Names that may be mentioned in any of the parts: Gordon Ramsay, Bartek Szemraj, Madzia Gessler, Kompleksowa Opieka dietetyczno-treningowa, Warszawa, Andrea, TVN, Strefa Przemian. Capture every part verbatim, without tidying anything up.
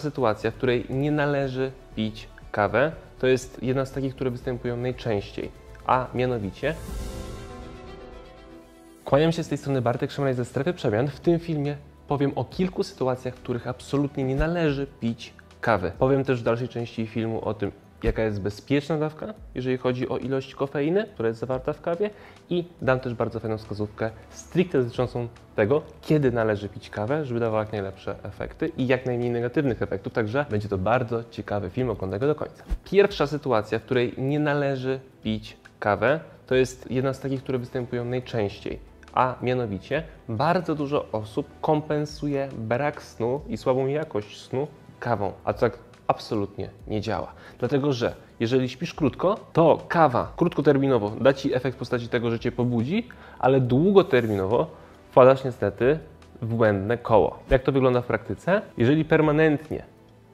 Sytuacja, w której nie należy pić kawę, to jest jedna z takich, które występują najczęściej, a mianowicie... Kłaniam się z tej strony Bartek Szemraj ze Strefy Przemian. W tym filmie powiem o kilku sytuacjach, w których absolutnie nie należy pić kawy. Powiem też w dalszej części filmu o tym, jaka jest bezpieczna dawka, jeżeli chodzi o ilość kofeiny, która jest zawarta w kawie, i dam też bardzo fajną wskazówkę stricte dotyczącą tego, kiedy należy pić kawę, żeby dawała jak najlepsze efekty i jak najmniej negatywnych efektów, także będzie to bardzo ciekawy film, oglądaj go do końca. Pierwsza sytuacja, w której nie należy pić kawę, to jest jedna z takich, które występują najczęściej, a mianowicie bardzo dużo osób kompensuje brak snu i słabą jakość snu kawą, a to tak absolutnie nie działa. Dlatego, że jeżeli śpisz krótko, to kawa krótkoterminowo da Ci efekt w postaci tego, że Cię pobudzi, ale długoterminowo wpadasz niestety w błędne koło. Jak to wygląda w praktyce? Jeżeli permanentnie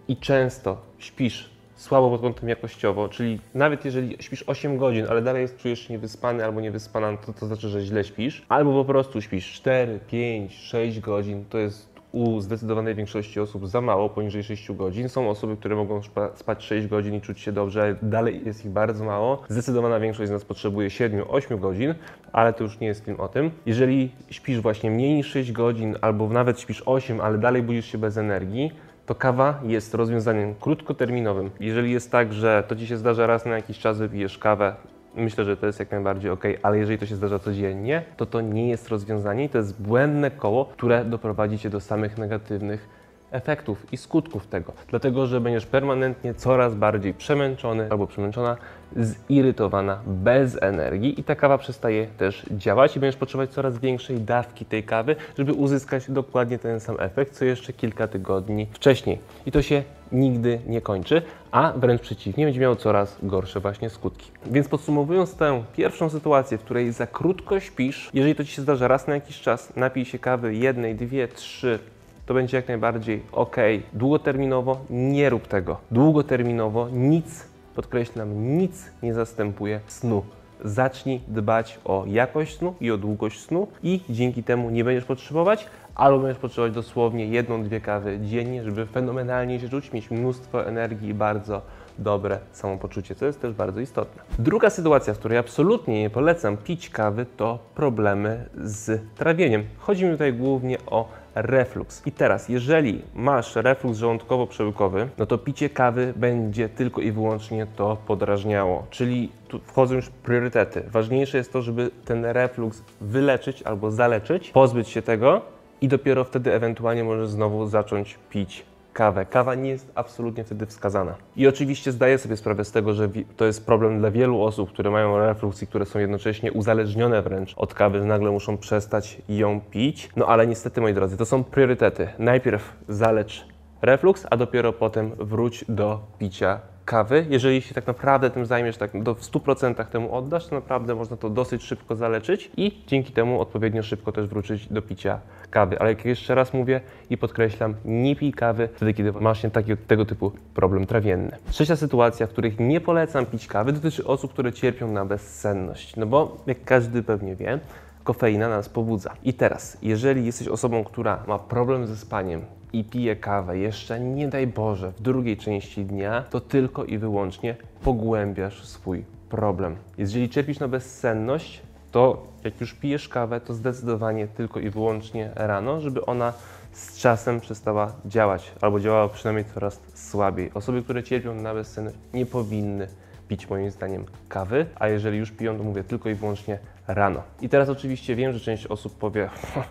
i często śpisz słabo pod kątem jakościowo, czyli nawet jeżeli śpisz osiem godzin, ale dalej czujesz się niewyspany albo niewyspana, to to znaczy, że źle śpisz, albo po prostu śpisz cztery, pięć, sześć godzin, to jest u zdecydowanej większości osób za mało, poniżej sześciu godzin. Są osoby, które mogą spać sześć godzin i czuć się dobrze, dalej jest ich bardzo mało. Zdecydowana większość z nas potrzebuje siedmiu, ośmiu godzin, ale to już nie jest film o tym. Jeżeli śpisz właśnie mniej niż sześć godzin, albo nawet śpisz osiem, ale dalej budzisz się bez energii, to kawa jest rozwiązaniem krótkoterminowym. Jeżeli jest tak, że to Ci się zdarza raz na jakiś czas, wypijesz kawę, myślę, że to jest jak najbardziej ok, ale jeżeli to się zdarza codziennie, to to nie jest rozwiązanie i to jest błędne koło, które doprowadzi Cię do samych negatywnych efektów i skutków tego. Dlatego, że będziesz permanentnie coraz bardziej przemęczony albo przemęczona, zirytowana, bez energii i ta kawa przestaje też działać i będziesz potrzebować coraz większej dawki tej kawy, żeby uzyskać dokładnie ten sam efekt, co jeszcze kilka tygodni wcześniej. I to się nigdy nie kończy, a wręcz przeciwnie, będzie miało coraz gorsze właśnie skutki. Więc podsumowując tę pierwszą sytuację, w której za krótko śpisz, jeżeli to Ci się zdarza raz na jakiś czas, napij się kawy jednej, dwie, trzy, to będzie jak najbardziej ok. Długoterminowo nie rób tego. Długoterminowo nic, podkreślam, nic nie zastępuje snu. Zacznij dbać o jakość snu i o długość snu i dzięki temu nie będziesz potrzebować, albo będziesz potrzebować dosłownie jedną, dwie kawy dziennie, żeby fenomenalnie się czuć, mieć mnóstwo energii i bardzo dobre samopoczucie, co jest też bardzo istotne. Druga sytuacja, w której absolutnie nie polecam pić kawy, to problemy z trawieniem. Chodzi mi tutaj głównie o refluks. I teraz, jeżeli masz refluks żołądkowo-przełykowy, no to picie kawy będzie tylko i wyłącznie to podrażniało. Czyli tu wchodzą już priorytety. Ważniejsze jest to, żeby ten refluks wyleczyć albo zaleczyć, pozbyć się tego i dopiero wtedy ewentualnie możesz znowu zacząć pić kawę. Kawa nie jest absolutnie wtedy wskazana. I oczywiście zdaję sobie sprawę z tego, że to jest problem dla wielu osób, które mają refluks i które są jednocześnie uzależnione wręcz od kawy, że nagle muszą przestać ją pić. No ale niestety, moi drodzy, to są priorytety. Najpierw zalecz refluks, a dopiero potem wróć do picia kawy. Jeżeli się tak naprawdę tym zajmiesz, tak do, w stu procentach temu oddasz, to naprawdę można to dosyć szybko zaleczyć i dzięki temu odpowiednio szybko też wrócić do picia kawy. Ale jak jeszcze raz mówię i podkreślam, nie pij kawy wtedy, kiedy masz taki, tego typu problem trawienny. Trzecia sytuacja, w których nie polecam pić kawy, dotyczy osób, które cierpią na bezsenność. No bo jak każdy pewnie wie, kofeina nas pobudza. I teraz, jeżeli jesteś osobą, która ma problem ze spaniem i pije kawę jeszcze, nie daj Boże, w drugiej części dnia, to tylko i wyłącznie pogłębiasz swój problem. Jeżeli cierpisz na bezsenność, to jak już pijesz kawę, to zdecydowanie tylko i wyłącznie rano, żeby ona z czasem przestała działać, albo działała przynajmniej coraz słabiej. Osoby, które cierpią na bezsenność, nie powinny pić moim zdaniem kawy, a jeżeli już piją, to mówię tylko i wyłącznie rano. I teraz oczywiście wiem, że część osób powie,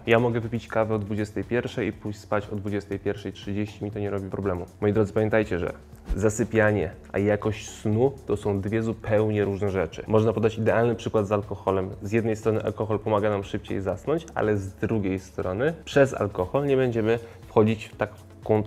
ja mogę wypić kawę o dwudziestej pierwszej i pójść spać o dwudziestej pierwszej trzydzieści, mi to nie robi problemu. Moi drodzy, pamiętajcie, że zasypianie, a jakość snu to są dwie zupełnie różne rzeczy. Można podać idealny przykład z alkoholem. Z jednej strony alkohol pomaga nam szybciej zasnąć, ale z drugiej strony przez alkohol nie będziemy wchodzić w tak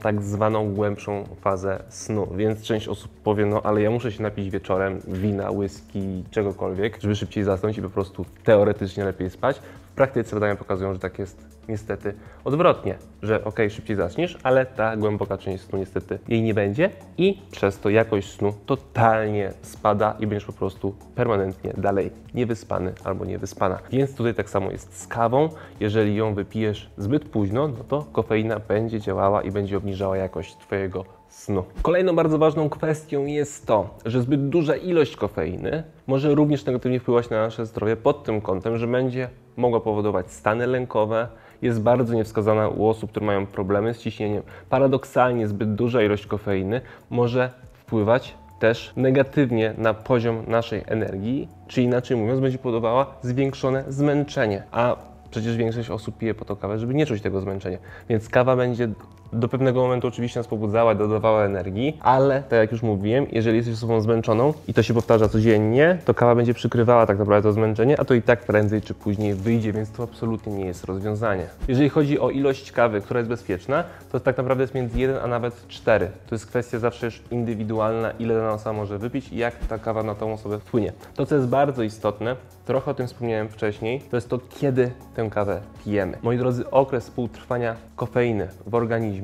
tak zwaną głębszą fazę snu, więc część osób powie, no ale ja muszę się napić wieczorem wina, whisky, czegokolwiek, żeby szybciej zasnąć i po prostu teoretycznie lepiej spać. W praktyce badania pokazują, że tak jest niestety odwrotnie, że ok, szybciej zaczniesz, ale ta głęboka część snu niestety jej nie będzie i przez to jakość snu totalnie spada i będziesz po prostu permanentnie dalej niewyspany albo niewyspana. Więc tutaj tak samo jest z kawą. Jeżeli ją wypijesz zbyt późno, no to kofeina będzie działała i będzie obniżała jakość Twojego snu. Kolejną bardzo ważną kwestią jest to, że zbyt duża ilość kofeiny może również negatywnie wpływać na nasze zdrowie pod tym kątem, że będzie mogła powodować stany lękowe, jest bardzo niewskazana u osób, które mają problemy z ciśnieniem. Paradoksalnie zbyt duża ilość kofeiny może wpływać też negatywnie na poziom naszej energii, czy inaczej mówiąc, będzie powodowała zwiększone zmęczenie. A przecież większość osób pije po to kawę, żeby nie czuć tego zmęczenia. Więc kawa będzie do pewnego momentu oczywiście nas pobudzała, dodawała energii, ale tak jak już mówiłem, jeżeli jesteś osobą zmęczoną i to się powtarza codziennie, to kawa będzie przykrywała tak naprawdę to zmęczenie, a to i tak prędzej czy później wyjdzie, więc to absolutnie nie jest rozwiązanie. Jeżeli chodzi o ilość kawy, która jest bezpieczna, to tak naprawdę jest między jeden a nawet cztery. To jest kwestia zawsze już indywidualna, ile dana osoba może wypić i jak ta kawa na tą osobę wpłynie. To, co jest bardzo istotne, trochę o tym wspomniałem wcześniej, to jest to, kiedy tę kawę pijemy. Moi drodzy, okres współtrwania kofeiny w organizmie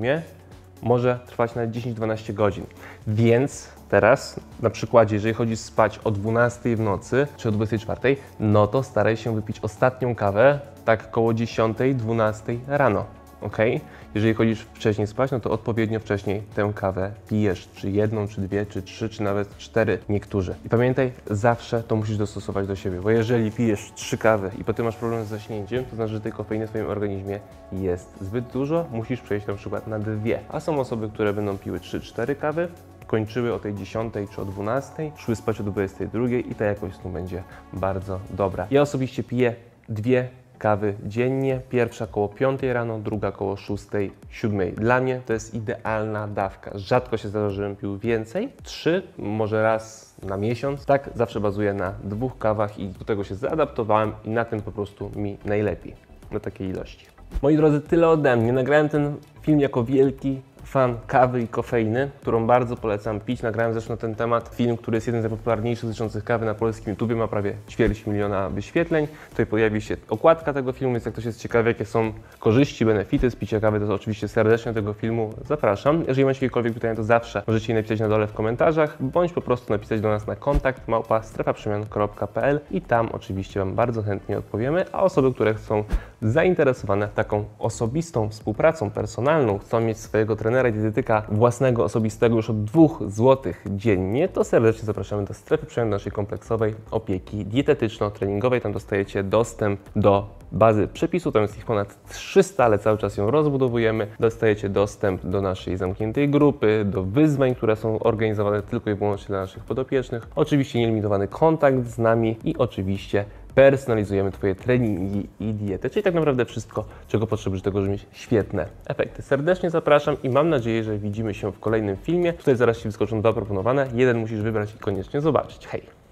może trwać nawet dziesięć do dwunastu godzin, więc teraz na przykładzie, jeżeli chodzi spać o dwunastej w nocy czy o dwudziestej czwartej, no to staraj się wypić ostatnią kawę tak koło dziesiątej, dwunastej rano, ok? Jeżeli chodzisz wcześniej spać, no to odpowiednio wcześniej tę kawę pijesz, czy jedną, czy dwie, czy trzy, czy nawet cztery niektórzy. I pamiętaj, zawsze to musisz dostosować do siebie, bo jeżeli pijesz trzy kawy i potem masz problem z zaśnięciem, to znaczy, że tej kofeiny w swoim organizmie jest zbyt dużo, musisz przejść na przykład na dwie. A są osoby, które będą piły trzy, cztery kawy, kończyły o tej dziesiątej czy o dwunastej, szły spać o dwudziestej drugiej i ta jakość snu będzie bardzo dobra. Ja osobiście piję dwie kawy dziennie, pierwsza koło piątej rano, druga koło szóstej, siódmej. Dla mnie to jest idealna dawka. Rzadko się zdarza, żebym pił więcej, trzy, może raz na miesiąc. Tak, zawsze bazuję na dwóch kawach i do tego się zaadaptowałem i na tym po prostu mi najlepiej, na takiej ilości. Moi drodzy, tyle ode mnie. Nagrałem ten film jako wielki fan kawy i kofeiny, którą bardzo polecam pić. Nagrałem zresztą na ten temat film, który jest jeden z najpopularniejszych dotyczących kawy na polskim YouTubie, ma prawie ćwierć miliona wyświetleń. Tutaj pojawi się okładka tego filmu, więc jak ktoś jest ciekawy, jakie są korzyści, benefity z picia kawy, to oczywiście serdecznie do tego filmu zapraszam. Jeżeli macie jakiekolwiek pytania, to zawsze możecie je napisać na dole w komentarzach, bądź po prostu napisać do nas na kontakt małpa strefaprzemian kropka pl i tam oczywiście Wam bardzo chętnie odpowiemy, a osoby, które są zainteresowane taką osobistą współpracą personalną, chcą mieć swojego trenera i dietetyka własnego, osobistego już od dwóch złotych dziennie, to serdecznie zapraszamy do Strefy Przemian, naszej kompleksowej opieki dietetyczno-treningowej. Tam dostajecie dostęp do bazy przepisów, tam jest ich ponad trzysta, ale cały czas ją rozbudowujemy. Dostajecie dostęp do naszej zamkniętej grupy, do wyzwań, które są organizowane tylko i wyłącznie dla naszych podopiecznych. Oczywiście nielimitowany kontakt z nami i oczywiście personalizujemy Twoje treningi i dietę, czyli tak naprawdę wszystko, czego potrzebujesz do tego, żeby mieć świetne efekty. Serdecznie zapraszam i mam nadzieję, że widzimy się w kolejnym filmie. Tutaj zaraz Ci wyskoczą dwa proponowane. Jeden musisz wybrać i koniecznie zobaczyć. Hej!